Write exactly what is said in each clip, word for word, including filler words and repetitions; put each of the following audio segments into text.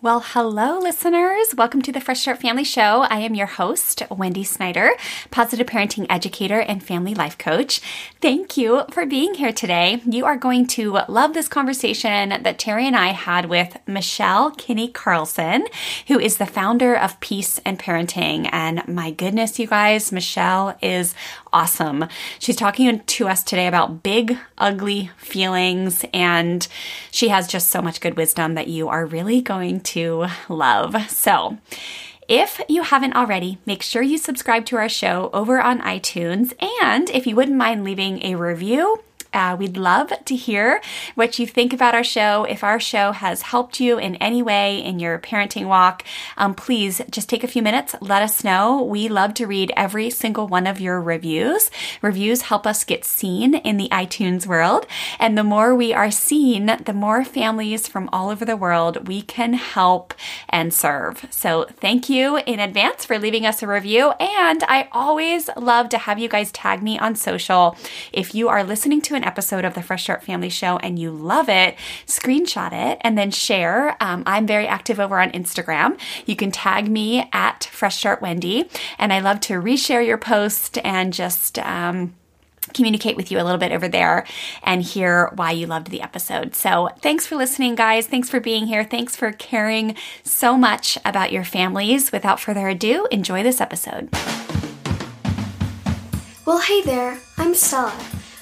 Well, hello, listeners. Welcome to the Fresh Start Family Show. I am your host, Wendy Snyder, positive parenting educator and family life coach. Thank you for being here today. You are going to love this conversation that Terry and I had with Michelle Kenney Carlson, who is the founder of Peace and Parenting. And my goodness, you guys, Michelle is awesome. She's talking to us today about big, ugly feelings, and she has just so much good wisdom that you are really going to to love. So if you haven't already, make sure you subscribe to our show over on iTunes. And if you wouldn't mind leaving a review, uh, we'd love to hear what you think about our show. If our show has helped you in any way in your parenting walk, um, please just take a few minutes. Let us know. We love to read every single one of your reviews. Reviews help us get seen in the iTunes world. And the more we are seen, the more families from all over the world we can help and serve. So thank you in advance for leaving us a review. And I always love to have you guys tag me on social. If you are listening to an episode of the Fresh Start Family Show and you love it, screenshot it and then share. Um, I'm very active over on Instagram. You can tag me at Fresh Start Wendy, and I love to reshare your post and just um, communicate with you a little bit over there and hear why you loved the episode. So thanks for listening, guys. Thanks for being here. Thanks for caring so much about your families. Without further ado, enjoy this episode. Well, hey there. I'm Stella.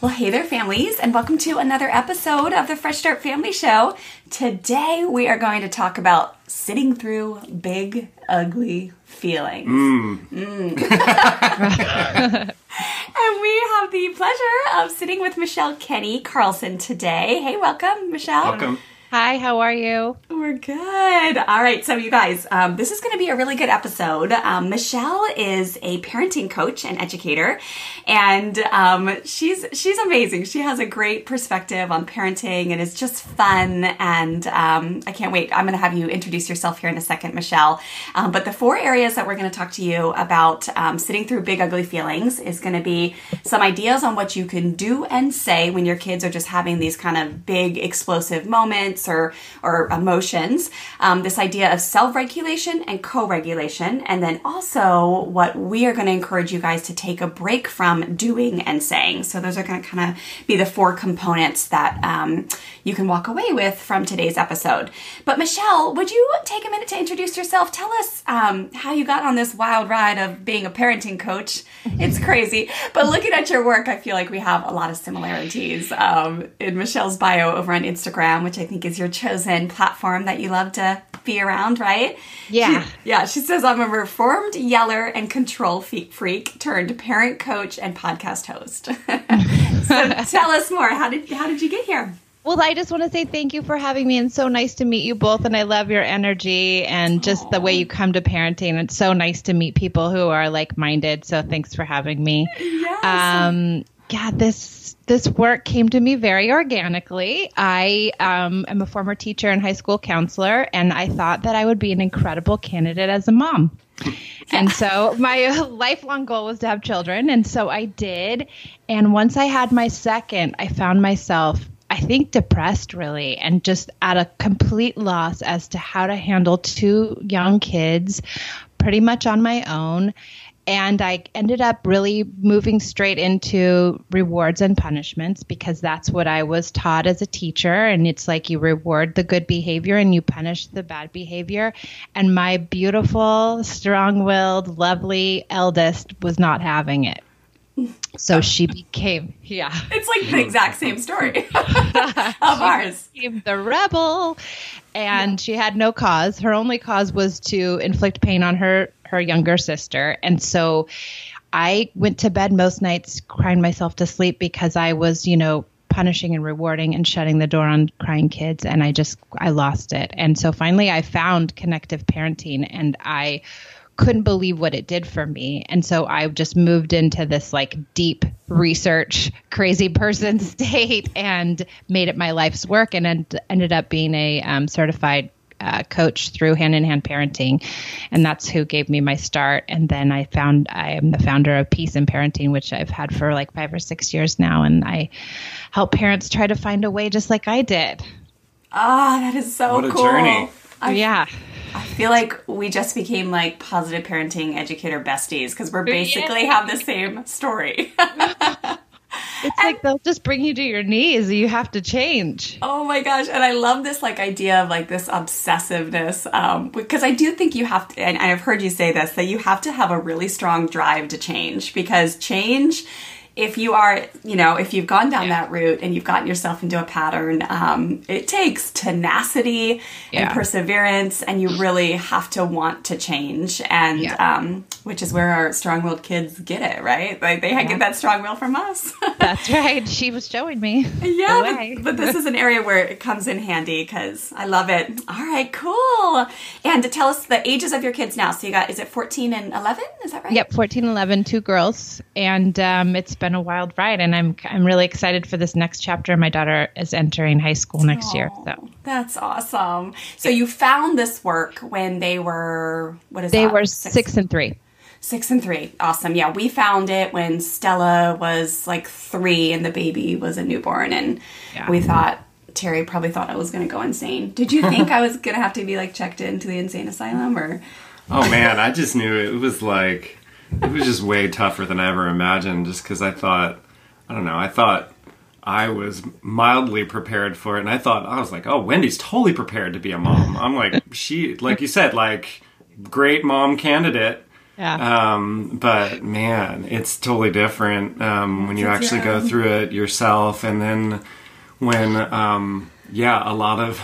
Well, hey there, families, and welcome to another episode of the Fresh Start Family Show. Today, we are going to talk about sitting through big, ugly feelings. Mm. Mm. And we have the pleasure of sitting with Michelle Kenney Carlson today. Hey, welcome, Michelle. Welcome. Hi, how are you? We're good. All right, so you guys, um, this is going to be a really good episode. Um, Michelle is a parenting coach and educator, and um, she's she's amazing. She has a great perspective on parenting, and it's just fun, and um, I can't wait. I'm going to have you introduce yourself here in a second, Michelle. Um, but the four areas that we're going to talk to you about um, sitting through big, ugly feelings is going to be some ideas on what you can do and say when your kids are just having these kind of big, explosive moments, or or emotions, um, this idea of self-regulation and co-regulation, and then also what we are going to encourage you guys to take a break from doing and saying. So those are going to kind of be the four components that um, you can walk away with from today's episode. But Michelle, would you take a minute to introduce yourself? Tell us um, how you got on this wild ride of being a parenting coach. It's crazy. But looking at your work, I feel like we have a lot of similarities um, in Michelle's bio over on Instagram, which I think is your chosen platform that you love to be around, right? Yeah. She, yeah. She says, I'm a reformed yeller and control freak turned parent coach and podcast host. So tell us more. How did, how did you get here? Well, I just want to say thank you for having me, and so nice to meet you both, and I love your energy and just Aww. The way you come to parenting. It's so nice to meet people who are like-minded, so thanks for having me. Yes. Um, yeah, this This work came to me very organically. I um, am a former teacher and high school counselor, and I thought that I would be an incredible candidate as a mom. And so my lifelong goal was to have children, and so I did. And once I had my second, I found myself, I think, depressed really, and just at a complete loss as to how to handle two young kids pretty much on my own. And I ended up really moving straight into rewards and punishments, because that's what I was taught as a teacher. And it's like you reward the good behavior and you punish the bad behavior. And my beautiful, strong-willed, lovely eldest was not having it. So she became, yeah. It's like the exact same story of ours. She became the rebel, and yeah. she had no cause. Her only cause was to inflict pain on her, her younger sister. And so I went to bed most nights crying myself to sleep because I was, you know, punishing and rewarding and shutting the door on crying kids. And I just, I lost it. And so finally I found connective parenting, and I couldn't believe what it did for me. And so I just moved into this like deep research, crazy person state and made it my life's work, and end, ended up being a um, certified uh, coach through Hand in Hand Parenting. And that's who gave me my start. And then I found, I am the founder of Peace and Parenting, which I've had for like five or six years now. And I help parents try to find a way just like I did. Ah, oh, that is so cool. What a cool. journey. I, yeah. I feel like we just became like positive parenting educator besties because we're basically yeah. have the same story. It's and, like they'll just bring you to your knees. You have to change. Oh my gosh. And I love this like idea of like this obsessiveness um, because I do think you have to, and I've heard you say this, that you have to have a really strong drive to change, because change, if you are, you know, if you've gone down yeah. that route and you've gotten yourself into a pattern, um, it takes tenacity yeah. and perseverance, and you really have to want to change. And yeah. um, which is where our strong-willed kids get it, right? Like they yeah. get that strong will from us. That's right. She was showing me. Yeah, but, but this is an area where it comes in handy because I love it. All right, cool. And to tell us the ages of your kids now. So you got, is it fourteen and eleven? Is that right? Yep, fourteen, eleven, two girls, and um, it's been a wild ride, and I'm I'm really excited for this next chapter. My daughter is entering high school next oh, year. So that's awesome. So you found this work when they were what is they that? were six, six and three. Six and three. Awesome. Yeah, we found it when Stella was like three and the baby was a newborn, and yeah. we thought Terry probably thought I was going to go insane. Did you think I was going to have to be like checked into the insane asylum or? Oh man, I just knew it, it was like. It was just way tougher than I ever imagined, just because I thought, I don't know, I thought I was mildly prepared for it. And I thought, I was like, oh, Wendy's totally prepared to be a mom. I'm like, she, like you said, like, great mom candidate. Yeah. Um, but, man, it's totally different um, when you actually yeah. go through it yourself. And then when, um, yeah, a lot of...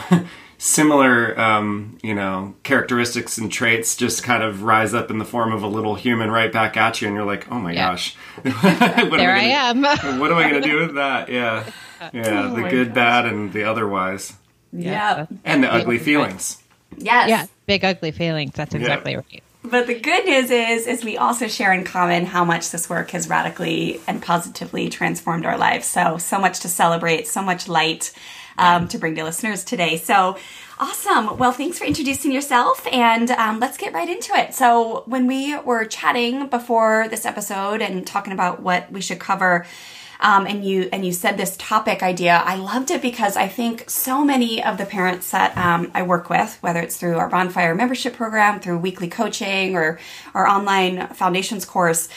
similar, um, you know, characteristics and traits just kind of rise up in the form of a little human right back at you, and you're like, oh my yeah. gosh, what there I, gonna, I am. What am I going to do with that? Yeah, yeah, oh the good, gosh. bad, and the otherwise. Yeah, and the big, ugly feelings. Yes, yeah, big ugly feelings. That's exactly yeah. right. But the good news is, is we also share in common how much this work has radically and positively transformed our lives. So, so much to celebrate. So much light. Um, to bring to listeners today. So awesome. Well, thanks for introducing yourself, and um, let's get right into it. So when we were chatting before this episode and talking about what we should cover, um, and you and you said this topic idea, I loved it because I think so many of the parents that um, I work with, whether it's through our Bonfire membership program, through weekly coaching, or our online foundations course,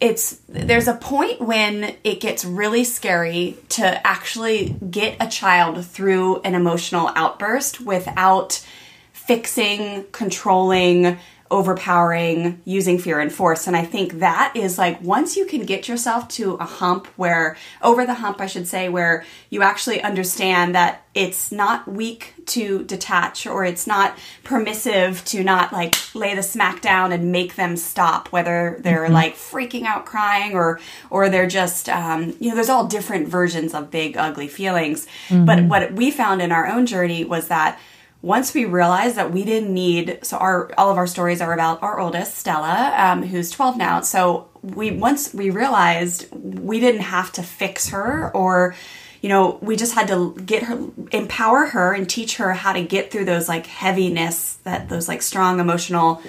it's there's a point when it gets really scary to actually get a child through an emotional outburst without fixing, controlling, overpowering, using fear and force. And I think that is like, once you can get yourself to a hump where, over the hump, I should say, where you actually understand that it's not weak to detach, or it's not permissive to not like lay the smack down and make them stop, whether they're mm-hmm. like freaking out crying or, or they're just, um, you know, there's all different versions of big, ugly feelings. Mm-hmm. But what we found in our own journey was that once we realized that we didn't need, so our all of our stories are about our oldest, Stella, um, who's twelve now. So we once we realized we didn't have to fix her, or, you know, we just had to get her, empower her, and teach her how to get through those like heaviness, that those like strong emotional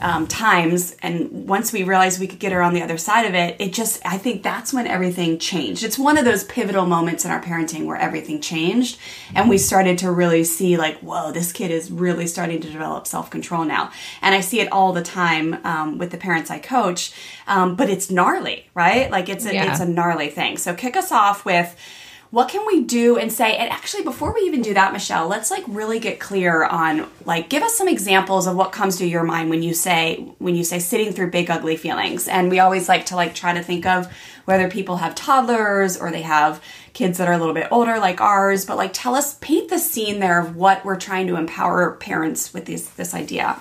um, times. And once we realized we could get her on the other side of it, it just, I think that's when everything changed. It's one of those pivotal moments in our parenting where everything changed, and we started to really see like, whoa, this kid is really starting to develop self-control now. And I see it all the time, um, with the parents I coach. Um, but it's gnarly, right? Like it's a, yeah. it's a gnarly thing. So kick us off with, what can we do and say, and actually before we even do that, Michelle, let's like really get clear on, like, give us some examples of what comes to your mind when you say, when you say sitting through big, ugly feelings. And we always like to like try to think of whether people have toddlers or they have kids that are a little bit older like ours, but like tell us, paint the scene there of what we're trying to empower parents with this, this idea.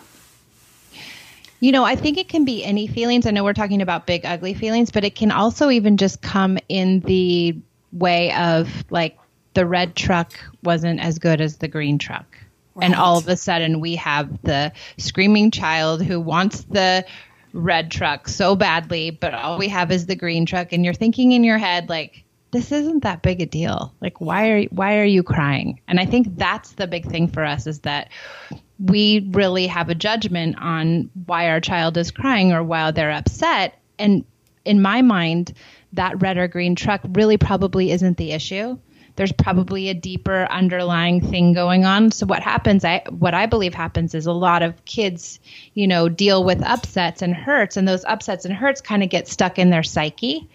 You know, I think it can be any feelings. I know we're talking about big, ugly feelings, but it can also even just come in the way of like the red truck wasn't as good as the green truck. Right. And all of a sudden we have the screaming child who wants the red truck so badly, but all we have is the green truck. And you're thinking in your head, like, this isn't that big a deal. Like, why are, why are you crying? And I think that's the big thing for us is that we really have a judgment on why our child is crying or why they're upset. And in my mind, that red or green truck really probably isn't the issue. There's probably a deeper underlying thing going on. So what happens, I what I believe happens is a lot of kids, you know, deal with upsets and hurts, and those upsets and hurts kind of get stuck in their psyche.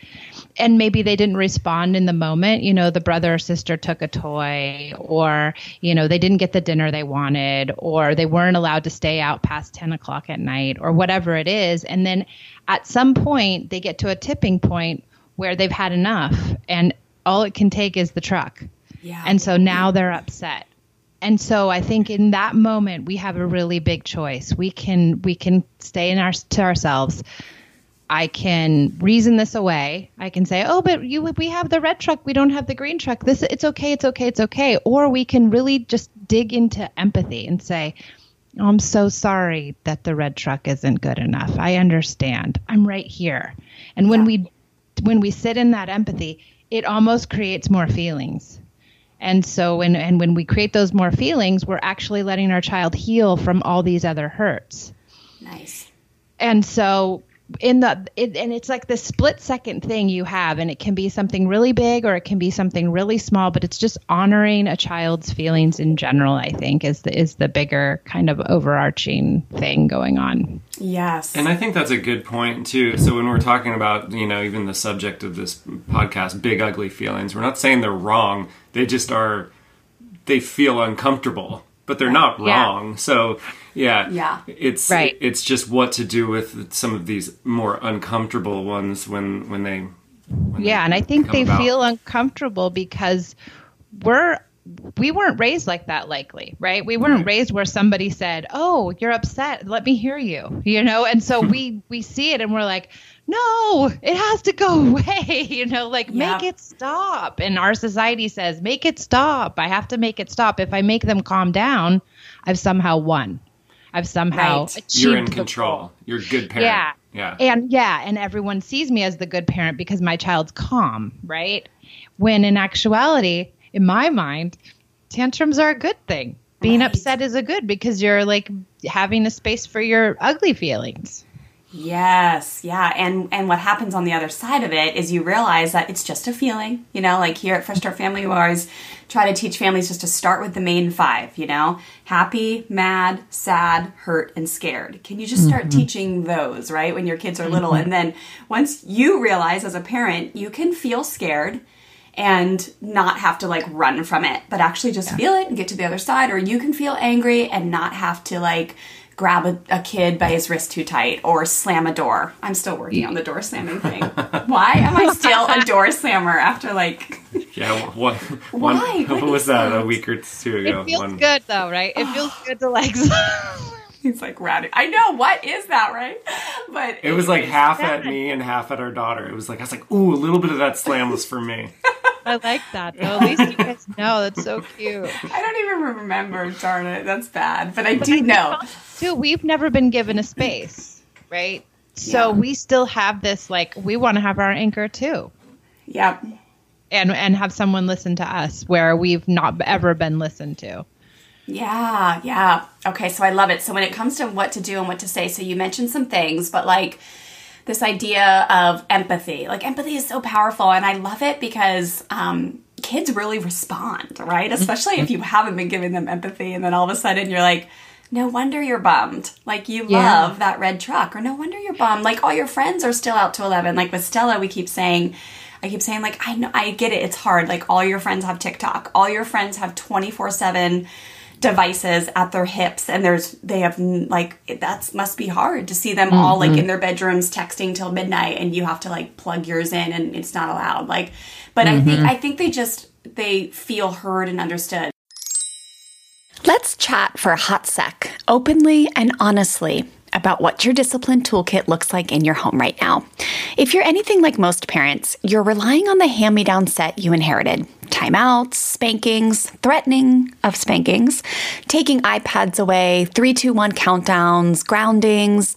And maybe they didn't respond in the moment. You know, the brother or sister took a toy, or, you know, they didn't get the dinner they wanted, or they weren't allowed to stay out past ten o'clock at night, or whatever it is. And then at some point they get to a tipping point where they've had enough, and all it can take is the truck. Yeah. And so now they're upset. And so I think in that moment, we have a really big choice. We can we can stay in our to ourselves. I can reason this away. I can say, oh, but you we have the red truck. We don't have the green truck. This It's okay. It's okay. It's okay. Or we can really just dig into empathy and say, oh, I'm so sorry that the red truck isn't good enough. I understand. I'm right here. And yeah. when we when we sit in that empathy, it almost creates more feelings. And so when, and when we create those more feelings, we're actually letting our child heal from all these other hurts. Nice. And so in the, it, and it's like this split second thing you have, and it can be something really big or it can be something really small, but it's just honoring a child's feelings in general, I think is the, is the bigger kind of overarching thing going on. Yes. And I think that's a good point too. So when we're talking about, you know, even the subject of this podcast, big, ugly feelings, we're not saying they're wrong. They just are, they feel uncomfortable, but they're not wrong. Yeah. So yeah, yeah. it's, right. it's just what to do with some of these more uncomfortable ones when, when they, when yeah. They and I think they about. feel uncomfortable because we're, we weren't raised like that likely, right? We weren't raised where somebody said, oh, you're upset. Let me hear you, you know? And so we, we see it and we're like, no, it has to go away, you know, like yeah. make it stop. And our society says, make it stop. I have to make it stop. If I make them calm down, I've somehow won. I've somehow right. achieved. You're in control. Goal. You're a good parent. Yeah. Yeah. And yeah. And everyone sees me as the good parent because my child's calm, right? When in actuality, in my mind, tantrums are a good thing. Being right. upset is a good because you're like having a space for your ugly feelings. Yes. Yeah. And and what happens on the other side of it is you realize that it's just a feeling, you know, like here at Fresh Start Family, we always try to teach families just to start with the main five, you know, happy, mad, sad, hurt, and scared. Can you just start mm-hmm. teaching those, right? When your kids are little. Mm-hmm. And then once you realize as a parent, you can feel scared and not have to like run from it, but actually just yeah. feel it and get to the other side. Or you can feel angry and not have to like grab a, a kid by his wrist too tight or slam a door. I'm still working on the door slamming thing. Why am I still a door slammer after like... yeah, what, one, Why? what was that, a week or two ago? It feels one. good though, right? It feels good to like... He's like ratted. I know, what is that, right? But it was like half at me and half at our daughter. It was like, I was like, ooh, a little bit of that slam was for me. I like that, though. At least you guys know. That's so cute. I don't even remember, darn it. That's bad. But I but do I know. Too, we've never been given a space, right? So yeah. we still have this, like, we want to have our anchor, too. Yeah. And, and have someone listen to us where we've not ever been listened to. Yeah, yeah. Okay, so I love it. So when it comes to what to do and what to say, so you mentioned some things, but, like, this idea of empathy. Like empathy is so powerful, and I love it because um, kids really respond, right? Especially if you haven't been giving them empathy, and then all of a sudden you're like, no wonder you're bummed. Like you yeah. love that red truck, or no wonder you're bummed. Like all your friends are still out to eleven. Like with Stella, we keep saying, I keep saying, like, I know, I get it. It's hard. Like, all your friends have TikTok. All your friends have twenty-four seven devices at their hips, and there's they have like that's must be hard to see them mm-hmm. all like in their bedrooms texting till midnight, and you have to like plug yours in, and it's not allowed. Like, but mm-hmm. I think I think they just they feel heard and understood. Let's chat for a hot sec, openly and honestly, about what your discipline toolkit looks like in your home right now. If you're anything like most parents, you're relying on the hand-me-down set you inherited. Timeouts, spankings, threatening of spankings, taking iPads away, three two one countdowns, groundings,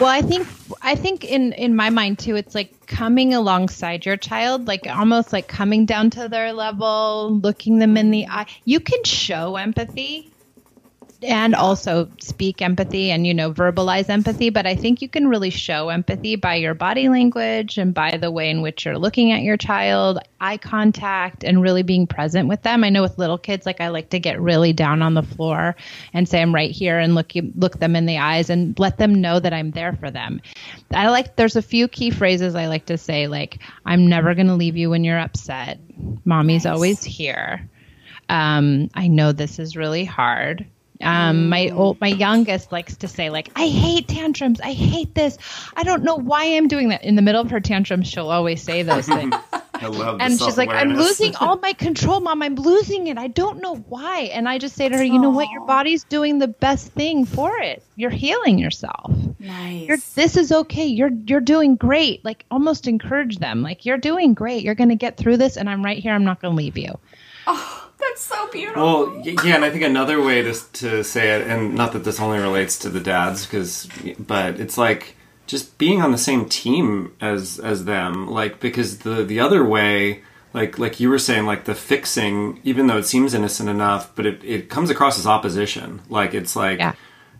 Well, I think I think in, in my mind, too, it's like coming alongside your child, like almost like coming down to their level, looking them in the eye. You can show empathy and also speak empathy and, you know, verbalize empathy. But I think you can really show empathy by your body language and by the way in which you're looking at your child, eye contact, and really being present with them. I know with little kids, like I like to get really down on the floor and say, I'm right here, and look, look them in the eyes and let them know that I'm there for them. I like, there's a few key phrases I like to say, like, I'm never going to leave you when you're upset. Mommy's nice. Always here. Um, I know this is really hard. Um, my old, my youngest likes to say, like, I hate tantrums. I hate this. I don't know why I'm doing that. In the middle of her tantrums, she'll always say those things. I love and she's like, I'm losing all my control, Mom. I'm losing it. I don't know why. And I just say to her, you know what? Your body's doing the best thing for it. You're healing yourself. Nice. You're, this is okay. You're you're doing great. Like, almost encourage them. Like, you're doing great. You're going to get through this. And I'm right here. I'm not going to leave you. Oh. That's so beautiful. Well, yeah, and I think another way to to say it, and not that this only relates to the dads, because, but it's like just being on the same team as as them, like, because the the other way, like like you were saying, like the fixing, even though it seems innocent enough, but it, it comes across as opposition. Like, it's like, yeah.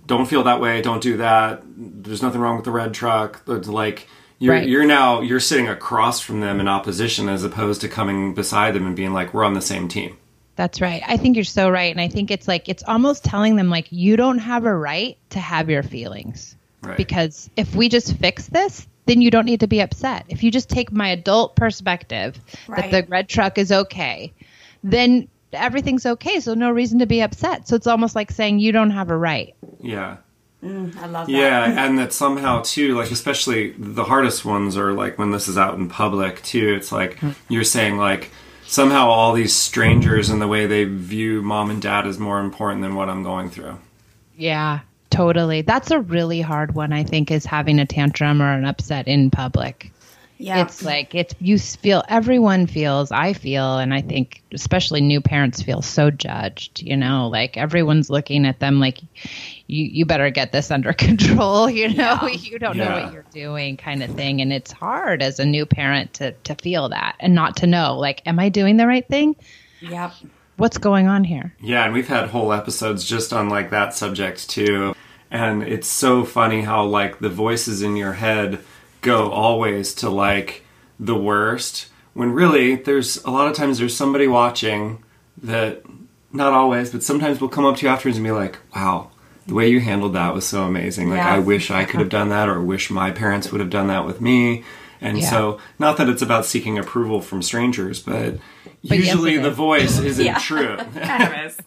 Don't feel that way, don't do that. There's nothing wrong with the red truck. It's like you're right. you're now you're sitting across from them in opposition as opposed to coming beside them and being like, we're on the same team. That's right. I think you're so right. And I think it's like, it's almost telling them like, you don't have a right to have your feelings. Right. Because if we just fix this, then you don't need to be upset. If you just take my adult perspective, right, that the red truck is okay, then everything's okay. So no reason to be upset. So it's almost like saying you don't have a right. Yeah. Mm, I love that. Yeah, and that somehow, too, like, especially the hardest ones are, like, when this is out in public, too. It's like, you're saying, like, somehow all these strangers and the way they view mom and dad is more important than what I'm going through. Yeah, totally. That's a really hard one, I think, is having a tantrum or an upset in public. Yeah. It's like, it's, you feel, everyone feels, I feel, and I think especially new parents feel so judged, you know, like everyone's looking at them like, you, you better get this under control, you know, yeah. you don't yeah. know what you're doing kind of thing. And it's hard as a new parent to, to feel that and not to know, like, am I doing the right thing? Yeah. What's going on here? Yeah. And we've had whole episodes just on like that subject too. And it's so funny how like the voices in your head go always to like the worst, when really there's a lot of times there's somebody watching that, not always, but sometimes will come up to you afterwards and be like, wow, the way you handled that was so amazing. Like, yeah. I wish I could have done that, or wish my parents would have done that with me. And yeah. so, not that it's about seeking approval from strangers, but, but usually yes, the voice isn't yeah. true. Is.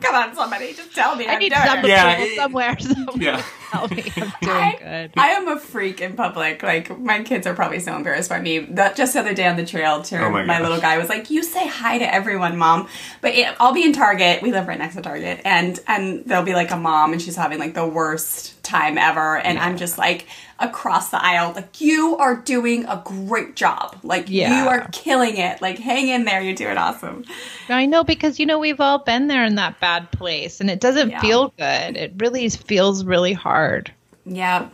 Come on, somebody, just tell me. I I'm need somebody yeah. somewhere. somewhere yeah. Tell me I'm doing I, good. I am a freak in public. Like, my kids are probably so embarrassed by me. That, just the other day on the trail, to oh my, my little guy was like, "You say hi to everyone, Mom." But it, I'll be in Target. We live right next to Target, and and there'll be like a mom, and she's having like the worst time ever, and yeah. I'm just like, across the aisle, like, you are doing a great job. Like, yeah. you are killing it. Like, hang in there. You're doing awesome. I know, because, you know, we've all been there in that bad place, and it doesn't yeah. feel good. It really feels really hard. Yeah.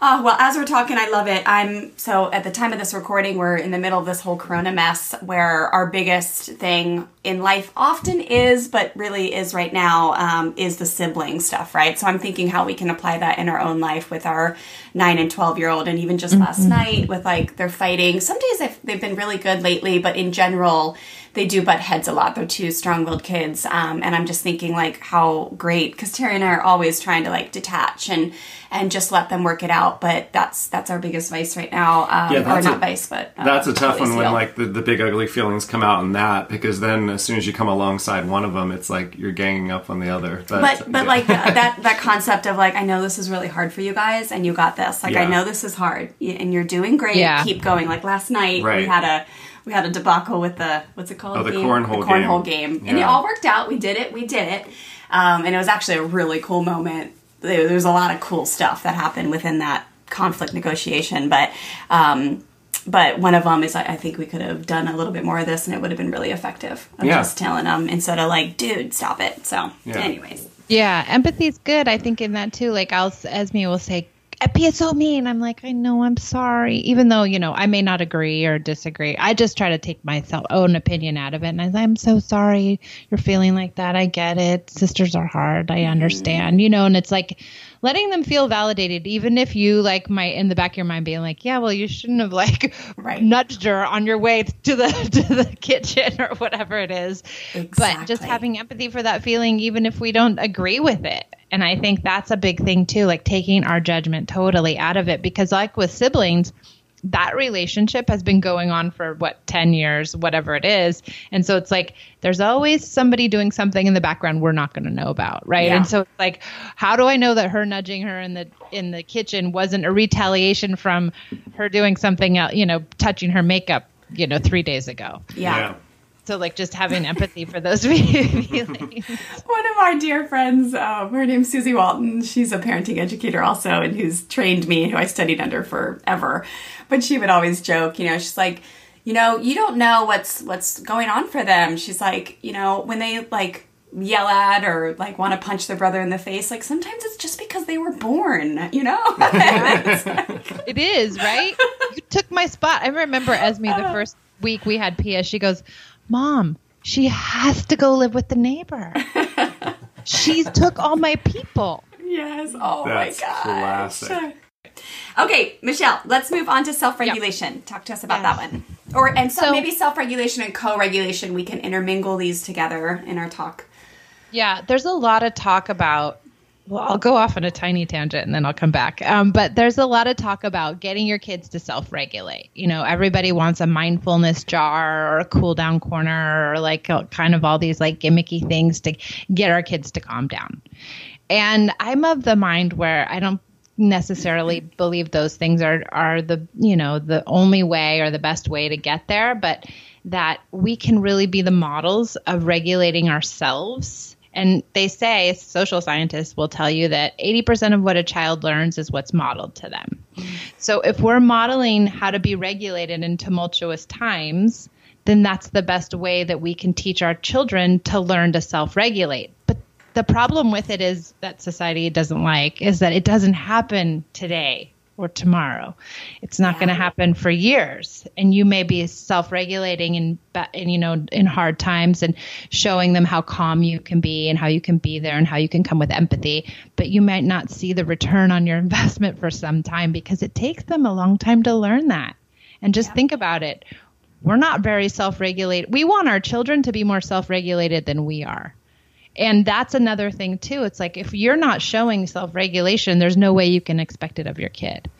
Oh, well, as we're talking, I love it. I'm so at the time of this recording, we're in the middle of this whole corona mess where our biggest thing in life often is, but really is right now, um, is the sibling stuff, right? So I'm thinking how we can apply that in our own life with our nine and twelve year old. And even just last mm-hmm. night with like, they're fighting. Some days they've, they've been really good lately, but in general, they do butt heads a lot. They're two strong-willed kids. Um, and I'm just thinking like how great, because Terry and I are always trying to like detach and, and just let them work it out. But that's, that's our biggest vice right now. Um, yeah, or not a, vice, but um, that's a tough one when like the, the big ugly feelings come out in that, because then as soon as you come alongside one of them, it's like you're ganging up on the other. But, but, but yeah. like that, that concept of like, I know this is really hard for you guys and you got this. Like, yeah. I know this is hard and you're doing great. Yeah. Keep going. Like last night right. we had a, We had a debacle with the, what's it called? Oh, the game? cornhole the cornhole game. game. Yeah. And it all worked out. We did it. We did it. Um, and it was actually a really cool moment. There was a lot of cool stuff that happened within that conflict negotiation. But um, but one of them is, I think we could have done a little bit more of this, and it would have been really effective. I'm yeah. just telling them instead of like, dude, stop it. So yeah. anyways. Yeah, empathy is good, I think, in that too. Like I'll, Esme will say, P S O so mean. I'm like, I know, I'm sorry. Even though, you know, I may not agree or disagree. I just try to take my own opinion out of it. And I, I'm so sorry you're feeling like that. I get it. Sisters are hard. I understand, mm-hmm. you know, and it's like letting them feel validated, even if you like my in the back of your mind being like, yeah, well, you shouldn't have like right. nudged her on your way to the to the kitchen or whatever it is. Exactly. But just having empathy for that feeling, even if we don't agree with it. And I think that's a big thing too, like taking our judgment totally out of it, because like with siblings, that relationship has been going on for what, ten years, whatever it is. And so it's like, there's always somebody doing something in the background we're not going to know about. Right. Yeah. And so it's like, how do I know that her nudging her in the, in the kitchen wasn't a retaliation from her doing something else, you know, touching her makeup, you know, three days ago. Yeah. yeah. So, like, just having empathy for those feelings. One of our dear friends, um, her name's Susie Walton. She's a parenting educator also, and who's trained me, who I studied under forever. But she would always joke, you know, she's like, you know, you don't know what's what's going on for them. She's like, you know, when they, like, yell at or like want to punch their brother in the face, like sometimes it's just because they were born, you know. Like, it is, right? You took my spot. I remember Esme the first week we had Pia, she goes, Mom, she has to go live with the neighbor. She's took all my people. Yes. Oh, that's my God. Classic. Okay, Michelle, let's move on to self-regulation. Yep. Talk to us about yes. that one. Or and so, so maybe self-regulation and co-regulation, we can intermingle these together in our talk. Yeah, there's a lot of talk about, well, I'll go off on a tiny tangent and then I'll come back. Um, but there's a lot of talk about getting your kids to self-regulate. You know, everybody wants a mindfulness jar or a cool down corner or like kind of all these like gimmicky things to get our kids to calm down. And I'm of the mind where I don't necessarily believe those things are, are the, you know, the only way or the best way to get there, but that we can really be the models of regulating ourselves. And they say, social scientists will tell you that eighty percent of what a child learns is what's modeled to them. So if we're modeling how to be regulated in tumultuous times, then that's the best way that we can teach our children to learn to self-regulate. But the problem with it is that society doesn't like is that it doesn't happen today or tomorrow. It's not yeah. going to happen for years. And you may be self-regulating in, in, you know, in hard times and showing them how calm you can be and how you can be there and how you can come with empathy. But you might not see the return on your investment for some time because it takes them a long time to learn that. And just yeah. think about it. We're not very self-regulated. We want our children to be more self-regulated than we are. And that's another thing, too. It's like if you're not showing self-regulation, there's no way you can expect it of your kid.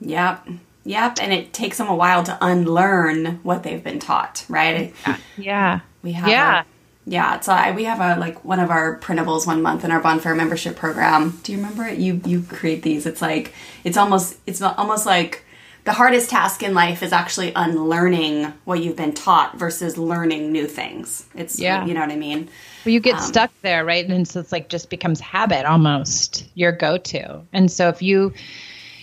Yep. Yep. And it takes them a while to unlearn what they've been taught, right? Yeah. yeah. We have yeah. A, yeah. So I, we have a like one of our printables one month in our Bonfire membership program. Do you remember it? You you create these. It's like it's almost it's almost like the hardest task in life is actually unlearning what you've been taught versus learning new things. It's yeah. you know what I mean? Well, you get um, stuck there, right? And so it's like just becomes habit almost, your go-to. And so if you,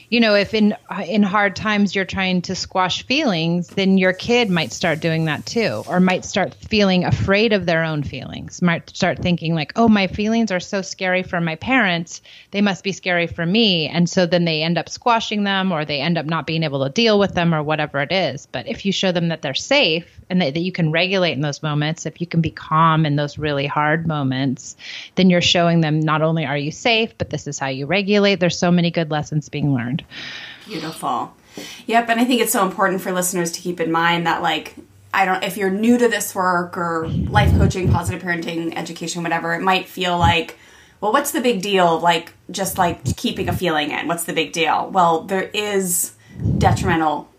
you know, if in in hard times you're trying to squash feelings, then your kid might start doing that too, or might start feeling afraid of their own feelings, might start thinking like, oh, my feelings are so scary for my parents, they must be scary for me. And so then they end up squashing them or they end up not being able to deal with them or whatever it is. But if you show them that they're safe, and that, that you can regulate in those moments, if you can be calm in those really hard moments, then you're showing them not only are you safe, but this is how you regulate. There's so many good lessons being learned. Beautiful. Yep. And I think it's so important for listeners to keep in mind that like, I don't, if you're new to this work or life coaching, positive parenting, education, whatever, it might feel like, well, what's the big deal? Like, just like keeping a feeling in, what's the big deal? Well, there is detrimental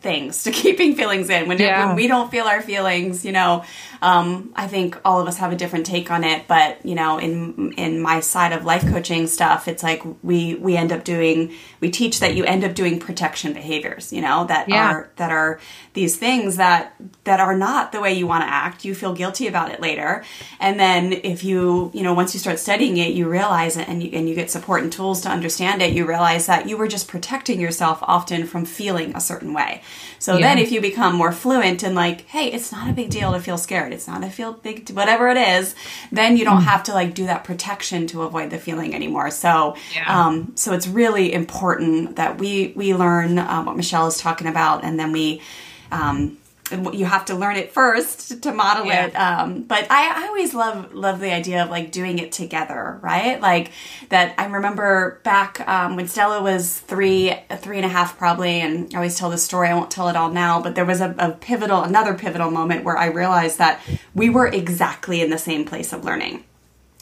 things to keeping feelings in when, yeah. when we don't feel our feelings, you know, um, I think all of us have a different take on it, but you know, in, in my side of life coaching stuff, it's like we, we end up doing, we teach that you end up doing protection behaviors, you know, that yeah. are, that are these things that, that are not the way you want to act. You feel guilty about it later. And then if you, you know, once you start studying it, you realize it and you, and you get support and tools to understand it. You realize that you were just protecting yourself often from feeling a certain way. So yeah. then if you become more fluent and like, hey, it's not a big deal to feel scared. It's not a feel big, whatever it is, then you don't have to like do that protection to avoid the feeling anymore. So, yeah. um, so it's really important that we, we learn uh, what Michelle is talking about. And then we, um, you have to learn it first to model yeah. it. Um, but I, I always love, love the idea of like doing it together, right? Like that I remember back um, when Stella was three, three and a half probably, and I always tell this story. I won't tell it all now, but there was a, a pivotal, another pivotal moment where I realized that we were exactly in the same place of learning.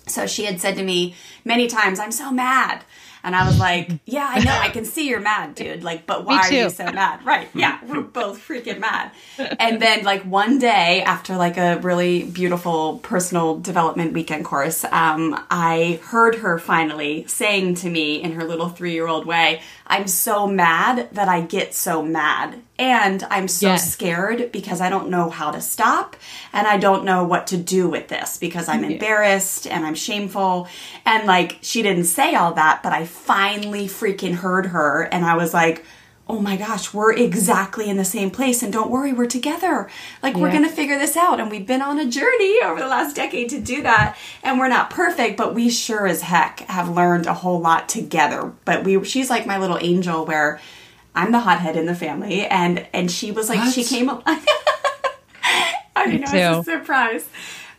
So she had said to me many times, I'm so mad. And I was like, yeah, I know, I can see you're mad, dude. Like, but why are you so mad? Right. Yeah. We're both freaking mad. And then like one day after like a really beautiful personal development weekend course, um, I heard her finally saying to me in her little three-year-old way, I'm so mad that I get so mad. And I'm so yes. scared because I don't know how to stop and I don't know what to do with this because I'm yeah. embarrassed and I'm shameful. And like, she didn't say all that, but I finally freaking heard her and I was like, oh my gosh, we're exactly in the same place. And don't worry, we're together. Like, yeah. we're going to figure this out. And we've been on a journey over the last decade to do that. And we're not perfect, but we sure as heck have learned a whole lot together. But we, she's like my little angel where I'm the hothead in the family, and, and she was like, what? she came al- I mean, I was a surprise,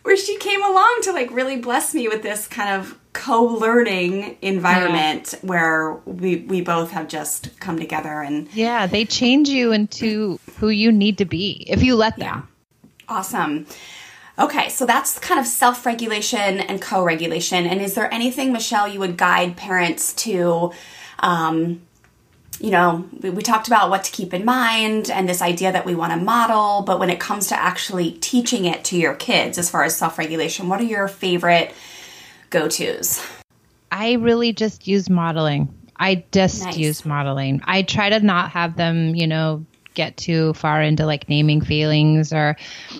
where she came along to like really bless me with this kind of co-learning environment yeah. where we, we both have just come together. And yeah, they change you into who who you need to be if you let them. Yeah. Awesome. Okay, so that's kind of self-regulation and co-regulation. And is there anything, Michelle, you would guide parents to, um, you know, we, we talked about what to keep in mind and this idea that we want to model, but when it comes to actually teaching it to your kids as far as self-regulation, what are your favorite go-tos? I really just use modeling. I just nice. use modeling. I try to not have them, you know, get too far into like naming feelings, or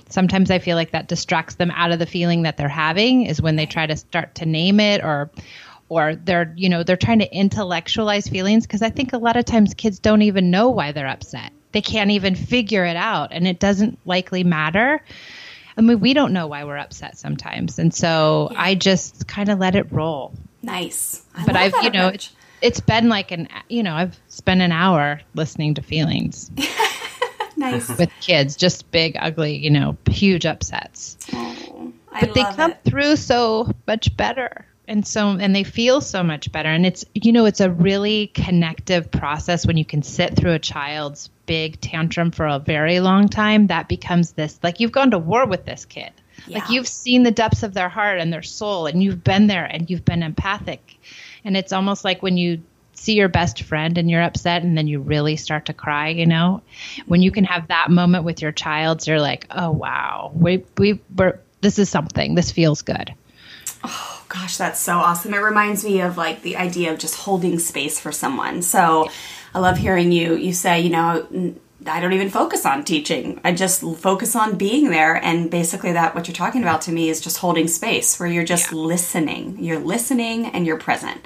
sometimes I feel like that distracts them out of the feeling that they're having, is when they try to start to name it, or or they're, you know, they're trying to intellectualize feelings, because I think a lot of times kids don't even know why they're upset. They can't even figure it out, and it doesn't likely matter. I mean, we don't know why we're upset sometimes, and so yeah. I just kind of let it roll. Nice. I but I've, you know, it's, it's been like an, you know, I've spent an hour listening to feelings. Nice. With kids, just big, ugly, you know, huge upsets. Oh, I but love they come it. through so much better. And so, and they feel so much better. And it's, you know, it's a really connective process when you can sit through a child's big tantrum for a very long time. That becomes this, like, you've gone to war with this kid. Yeah. Like, you've seen the depths of their heart and their soul, and you've been there, and you've been empathic. And it's almost like when you see your best friend and you're upset and then you really start to cry, you know, when you can have that moment with your child, you're like, oh, wow, we, we, we're, this is something. This feels good. Oh, gosh, that's so awesome. It reminds me of like the idea of just holding space for someone. So I love hearing you, you say, you know, I don't even focus on teaching. I just focus on being there. And basically that, what you're talking about to me is just holding space where you're just yeah. listening. You're listening and you're present.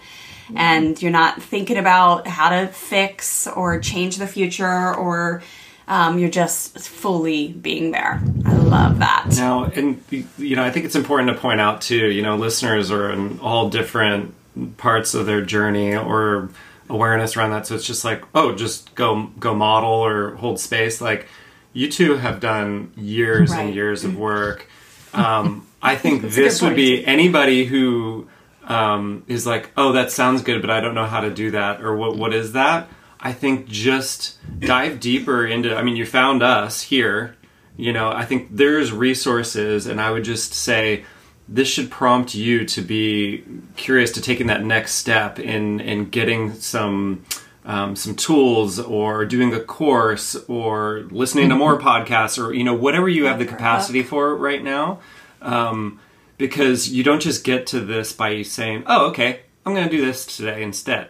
Mm-hmm. And you're not thinking about how to fix or change the future, or um, you're just fully being there. I love that. Now, and, you know, I think it's important to point out too, you know, listeners are in all different parts of their journey or awareness around that. So it's just like, oh, just go go model or hold space. Like, you two have done years right. and years of work. Um, I think this would be anybody who um, is like, oh, that sounds good, but I don't know how to do that. Or what what is that? I think just dive deeper into, I mean, you found us here. You know, I think there's resources, and I would just say, this should prompt you to be curious to taking that next step in, in getting some um, some tools, or doing a course, or listening to more podcasts, or, you know, whatever you have the capacity for right now. Um, because you don't just get to this by saying, oh, okay, I'm going to do this today instead.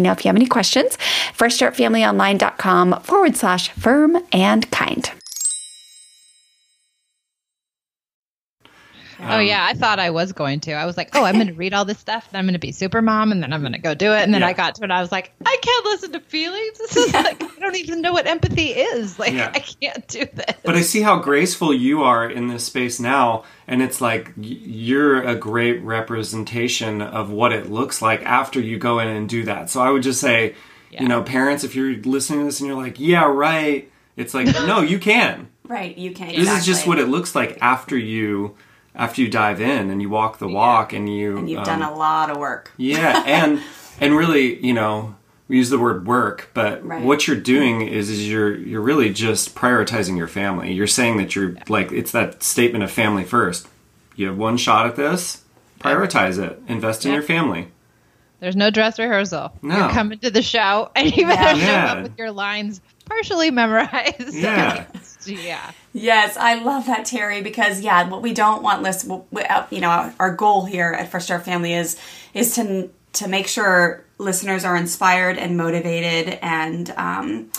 know if you have any questions. fresh start family online dot com forward slash firm and kind. Um, oh, yeah. I thought I was going to. I was like, oh, I'm going to read all this stuff, and I'm going to be super mom, and then I'm going to go do it. And then yeah. I got to it, and I was like, I can't listen to feelings. This is yeah. like, I don't even know what empathy is. Like, yeah. I can't do this. But I see how graceful you are in this space now, and it's like you're a great representation of what it looks like after you go in and do that. So I would just say, yeah. you know, parents, if you're listening to this and you're like, yeah, right, it's like, no, you can. Right, you can. This exactly. is just what it looks like after you... After you dive in and you walk the walk yeah. and you... And you've um, done a lot of work. Yeah, and and really, you know, we use the word work, but right. what you're doing is, is you're you're really just prioritizing your family. You're saying that you're, yeah. like, it's that statement of family first. You have one shot at this, prioritize yeah. it. Invest in yeah. your family. There's no dress rehearsal. No. You're coming to the show, and you better yeah. show yeah. up with your lines partially memorized. Yeah. yeah. Yes, I love that, Terry, because, yeah, what we don't want, list, you know, our goal here at Fresh Start Family is is to to make sure listeners are inspired and motivated and um,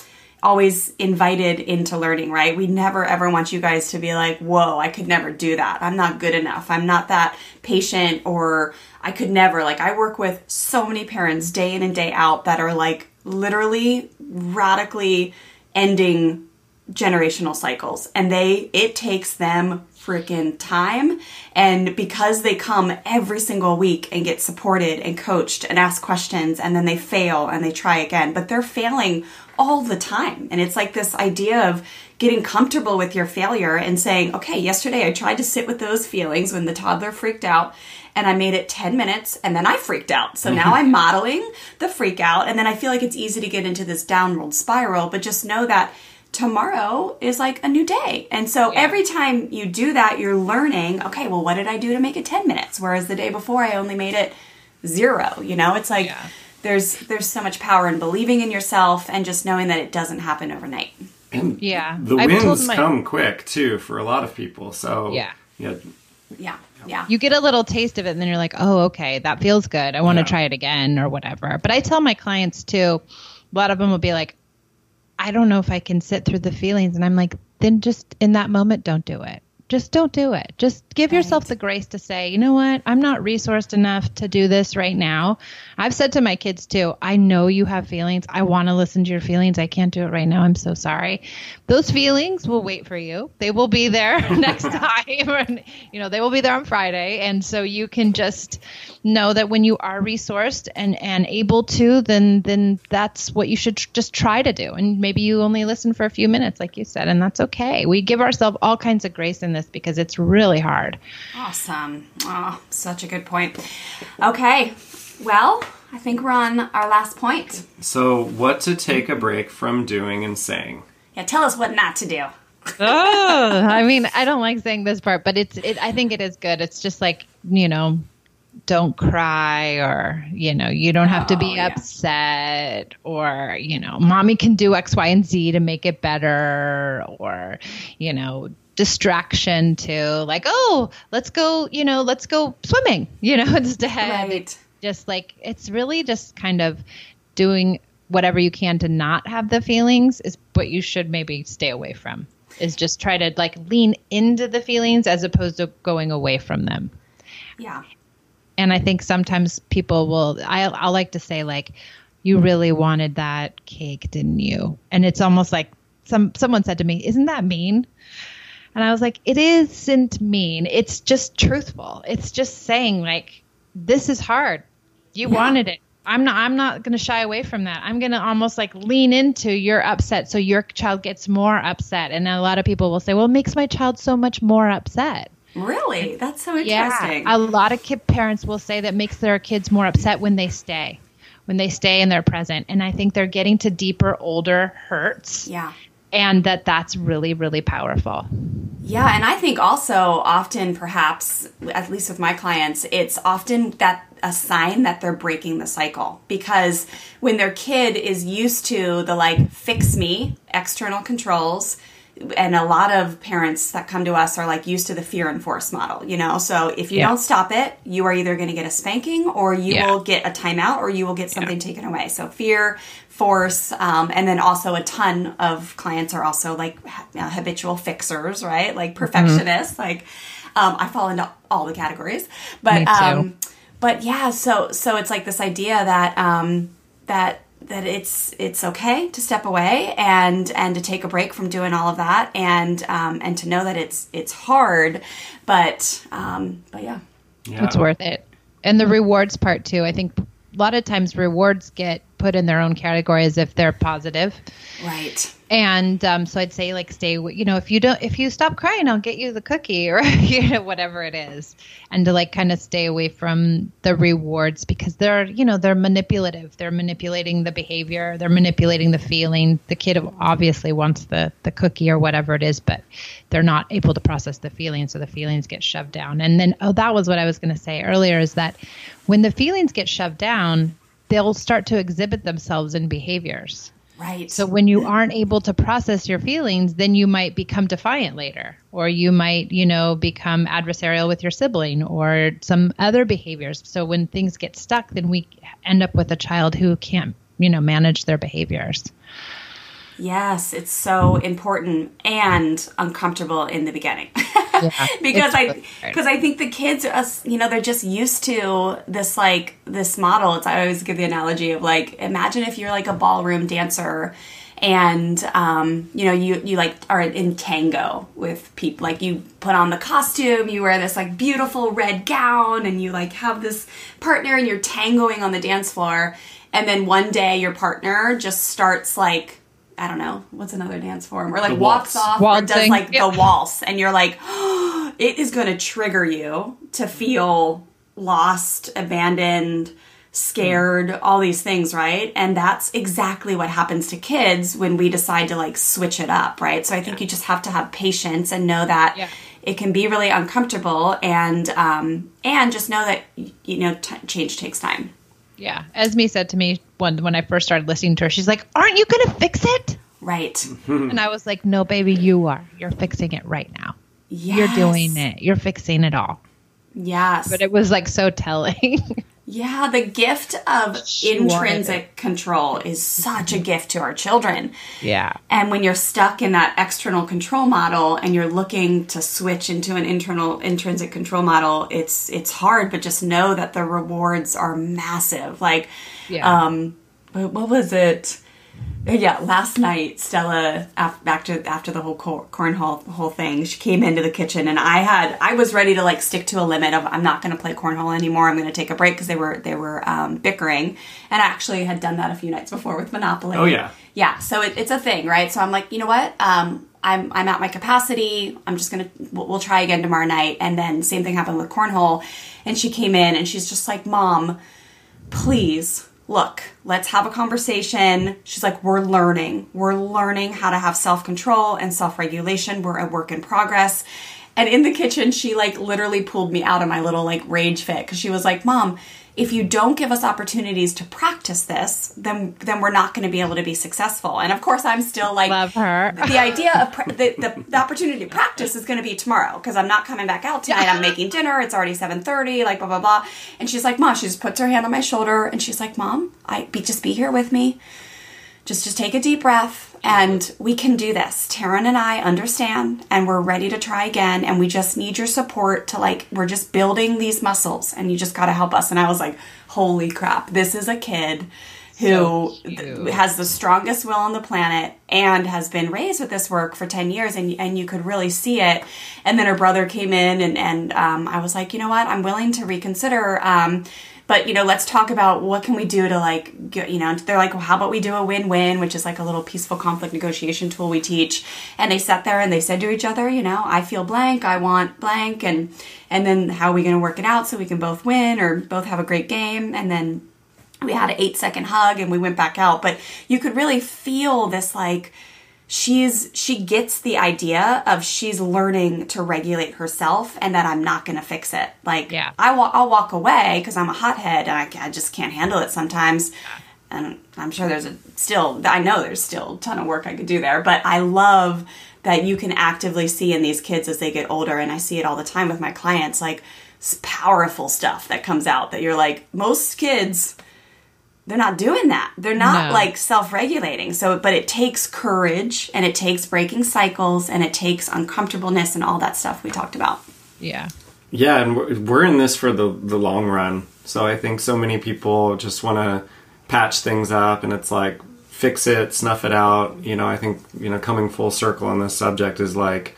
always invited into learning, right? We never, ever want you guys to be like, whoa, I could never do that. I'm not good enough. I'm not that patient, or I could never. Like, I work with so many parents day in and day out that are, like, literally radically ending generational cycles, and they it takes them freaking time, and because they come every single week and get supported and coached and ask questions, and then they fail and they try again, but they're failing all the time. And it's like this idea of getting comfortable with your failure and saying, okay, yesterday I tried to sit with those feelings when the toddler freaked out, and I made it ten minutes, and then I freaked out. So now I'm modeling the freak out, and then I feel like it's easy to get into this downward spiral, but just know that tomorrow is like a new day. And so yeah. every time you do that, you're learning, okay, well, what did I do to make it ten minutes? Whereas the day before I only made it zero, you know, it's like yeah. there's, there's so much power in believing in yourself and just knowing that it doesn't happen overnight. And yeah. the I've wins my- come quick too, for a lot of people. So yeah. yeah. Yeah. Yeah. You get a little taste of it, and then you're like, oh, okay, that feels good. I want to yeah. try it again or whatever. But I tell my clients too, a lot of them will be like, I don't know if I can sit through the feelings. And I'm like, then just in that moment, don't do it. Just don't do it. Just give right. yourself the grace to say, you know what? I'm not resourced enough to do this right now. I've said to my kids too, I know you have feelings. I want to listen to your feelings. I can't do it right now. I'm so sorry. Those feelings will wait for you. They will be there next time. And, you know, they will be there on Friday. And so you can just know that when you are resourced and, and able to, then, then that's what you should tr- just try to do. And maybe you only listen for a few minutes, like you said, and that's okay. We give ourselves all kinds of grace in this, because it's really hard. Awesome. Oh, such a good point. Okay. Well, I think we're on our last point. So what to take a break from doing and saying. Yeah, tell us what not to do. Oh, I mean, I don't like saying this part, but it's, it, I think it is good. It's just like, you know, don't cry, or, you know, you don't have oh, to be yeah. upset, or, you know, mommy can do X, Y, and Z to make it better, or, you know, distraction to like, oh, let's go, you know, let's go swimming, you know, instead. Right. It's just like, it's really just kind of doing whatever you can to not have the feelings is what you should maybe stay away from, is just try to like lean into the feelings as opposed to going away from them. Yeah. And I think sometimes people will, I I like to say like, you really wanted that cake, didn't you? And it's almost like some someone said to me, isn't that mean? And I was like, it isn't mean. It's just truthful. It's just saying like, this is hard. You yeah. wanted it. I'm not, I'm not going to shy away from that. I'm going to almost like lean into your upset so your child gets more upset. And a lot of people will say, well, it makes my child so much more upset. Really? That's so interesting. Yeah. A lot of kid parents will say that makes their kids more upset when they stay. when they stay in their present. And I think they're getting to deeper, older hurts. Yeah. And that that's really, really powerful. Yeah. And I think also often perhaps, at least with my clients, it's often that a sign that they're breaking the cycle, because when their kid is used to the like fix me external controls, and a lot of parents that come to us are like used to the fear and force model, you know, so if you yeah. don't stop it, you are either going to get a spanking or you yeah. will get a timeout or you will get something yeah. taken away. So fear, force, um, and then also a ton of clients are also like uh, habitual fixers, right? Like perfectionists, mm-hmm. like um, I fall into all the categories, but, um, but yeah, so, so it's like this idea that, um, that, that it's it's okay to step away and and to take a break from doing all of that, and um, and to know that it's it's hard, but um, but yeah. yeah, it's worth it. And the rewards part too. I think a lot of times rewards get put in their own category as if they're positive, right? And um, so I'd say like stay. You know, if you don't, if you stop crying, I'll get you the cookie or you know whatever it is, and to like kind of stay away from the rewards because they're you know they're manipulative. They're manipulating the behavior. They're manipulating the feeling. The kid obviously wants the the cookie or whatever it is, but they're not able to process the feeling, so the feelings get shoved down. And then oh, that was what I was going to say earlier is that when the feelings get shoved down, they'll start to exhibit themselves in behaviors. Right. So when you aren't able to process your feelings, then you might become defiant later, or you might, you know, become adversarial with your sibling or some other behaviors. So when things get stuck, then we end up with a child who can't, you know, manage their behaviors. Yes, it's so important and uncomfortable in the beginning. Yeah, because I because I think the kids are, you know, they're just used to this like this model. It's I always give the analogy of like imagine if you're like a ballroom dancer and um, you know you you like are in tango with people, like you put on the costume, you wear this like beautiful red gown and you like have this partner and you're tangoing on the dance floor, and then one day your partner just starts like I don't know, what's another dance form? Or like walks off Waltzing. or does like yeah. the waltz. And you're like, oh, it is going to trigger you to feel lost, abandoned, scared, all these things, right? And that's exactly what happens to kids when we decide to like switch it up, right? So I think yeah. you just have to have patience and know that yeah. it can be really uncomfortable and um, and just know that, you know, t- change takes time. Yeah. Esme said to me when, when I first started listening to her, she's like, aren't you going to fix it? Right. And I was like, no, baby, you are. You're fixing it right now. Yes. You're doing it. You're fixing it all. Yes. But it was like so telling. Yeah. The gift of she intrinsic control is such a gift to our children. Yeah. And when you're stuck in that external control model and you're looking to switch into an internal intrinsic control model, it's, it's hard, but just know that the rewards are massive. Like, yeah. um, what was it? Yeah. Last night, Stella, after, back to, after the whole cor- cornhole whole thing, she came into the kitchen and I had, I was ready to like stick to a limit of I'm not going to play cornhole anymore. I'm going to take a break. Cause they were, they were, um, bickering, and I actually had done that a few nights before with Monopoly. Oh yeah. Yeah. So it, it's a thing, right? So I'm like, you know what? Um, I'm I'm at my capacity. I'm just going to, we'll, we'll try again tomorrow night. And then same thing happened with cornhole. And she came in and she's just like, Mom, please look, let's have a conversation. She's like, we're learning. We're learning how to have self-control and self-regulation. We're a work in progress. And in the kitchen, she like literally pulled me out of my little like rage fit. Cause she was like, Mom, if you don't give us opportunities to practice this, then then we're not going to be able to be successful. And of course, I'm still like, love her. The idea of pra- the, the the opportunity to practice is going to be tomorrow because I'm not coming back out tonight. I'm making dinner. It's already seven thirty. Like blah blah blah. And she's like, Mom. She just puts her hand on my shoulder and she's like, Mom, I be just be here with me. Just just take a deep breath and we can do this. Taryn and I understand and we're ready to try again. And we just need your support to like, we're just building these muscles and you just got to help us. And I was like, holy crap, this is a kid who so has the strongest will on the planet and has been raised with this work for ten years. And, and you could really see it. And then her brother came in and, and um, I was like, you know what, I'm willing to reconsider, um, but, you know, let's talk about what can we do to, like, get, you know, they're like, well, how about we do a win-win, which is like a little peaceful conflict negotiation tool we teach. And they sat there and they said to each other, you know, I feel blank, I want blank. And, and then how are we going to work it out so we can both win or both have a great game? And then we had an eight second hug and we went back out. But you could really feel this, like, she's, she gets the idea of she's learning to regulate herself and that I'm not going to fix it. Like, yeah. I wa- I'll walk away because I'm a hothead and I, I just can't handle it sometimes. And I'm sure there's a still, I know there's still a ton of work I could do there, but I love that you can actively see in these kids as they get older. And I see it all the time with my clients, like powerful stuff that comes out that you're like, most kids, they're not doing that. They're not no. like self-regulating. So, but it takes courage and it takes breaking cycles and it takes uncomfortableness and all that stuff we talked about. Yeah. Yeah. And we're in this for the, the long run. So I think so many people just want to patch things up and it's like, fix it, snuff it out. You know, I think, you know, coming full circle on this subject is like,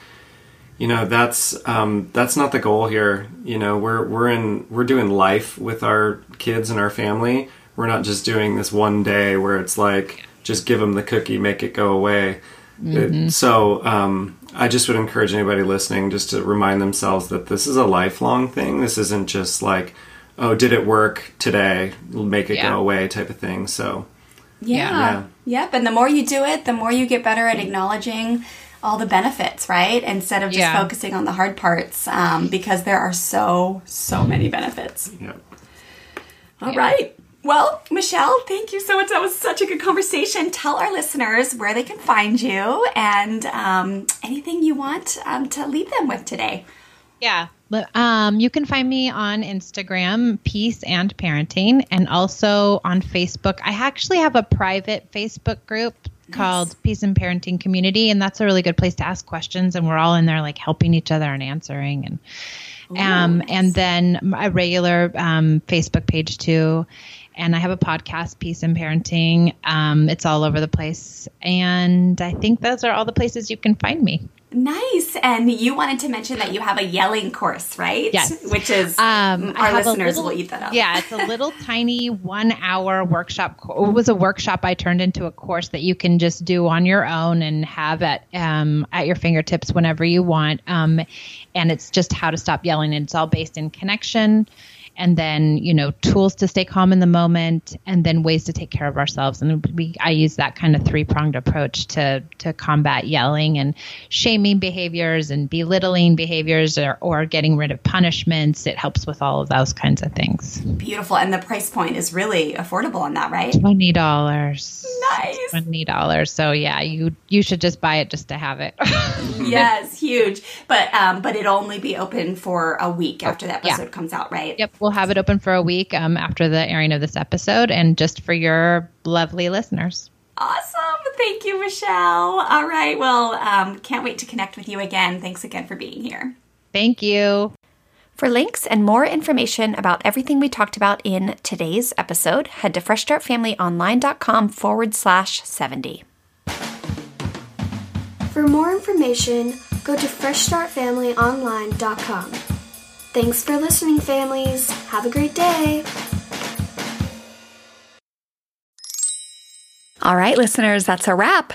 you know, that's, um, that's not the goal here. You know, we're, we're in, we're doing life with our kids and our family. We're not just doing this one day where it's like, just give them the cookie, make it go away. Mm-hmm. It, so, um, I just would encourage anybody listening just to remind themselves that this is a lifelong thing. This isn't just like, oh, did it work today? Make it yeah. go away type of thing. So. Yeah. yeah. Yep. And the more you do it, the more you get better at acknowledging all the benefits, right? Instead of just yeah. focusing on the hard parts, um, because there are so, so many benefits. Yeah. All yeah. right. Well, Michelle, thank you so much. That was such a good conversation. Tell our listeners where they can find you and um, anything you want um, to leave them with today. Yeah. Um, you can find me on Instagram, Peace and Parenting, and also on Facebook. I actually have a private Facebook group nice. called Peace and Parenting Community, and that's a really good place to ask questions. And we're all in there, like, helping each other and answering. And Ooh, um, nice. and then a regular um, Facebook page too. And I have a podcast, Peace and Parenting. Um, it's all over the place. And I think those are all the places you can find me. Nice. And you wanted to mention that you have a yelling course, right? Yes. Which is, um, our listeners little, will eat that up. Yeah. It's a little tiny one hour workshop. It was a workshop I turned into a course that you can just do on your own and have at, um, at your fingertips whenever you want. Um, and it's just how to stop yelling. And it's all based in connection. And then, you know, tools to stay calm in the moment, and then ways to take care of ourselves. And we, I use that kind of three-pronged approach to to combat yelling and shaming behaviors and belittling behaviors, or, or getting rid of punishments. It helps with all of those kinds of things. Beautiful. And the price point is really affordable on that, right? twenty dollars. Nice. twenty dollars. So, yeah, you you should just buy it just to have it. Yes, huge. But, um, but it'll only be open for a week after the episode yeah. comes out, right? Yep. We'll have it open for a week um, after the airing of this episode, and just for your lovely listeners. Awesome. Thank you, Michelle. All right. Well, um, can't wait to connect with you again. Thanks again for being here. Thank you. For links and more information about everything we talked about in today's episode, head to fresh start family online dot com forward slash 70. For more information, go to fresh start family online dot com. Thanks for listening, families. Have a great day. All right, listeners, that's a wrap.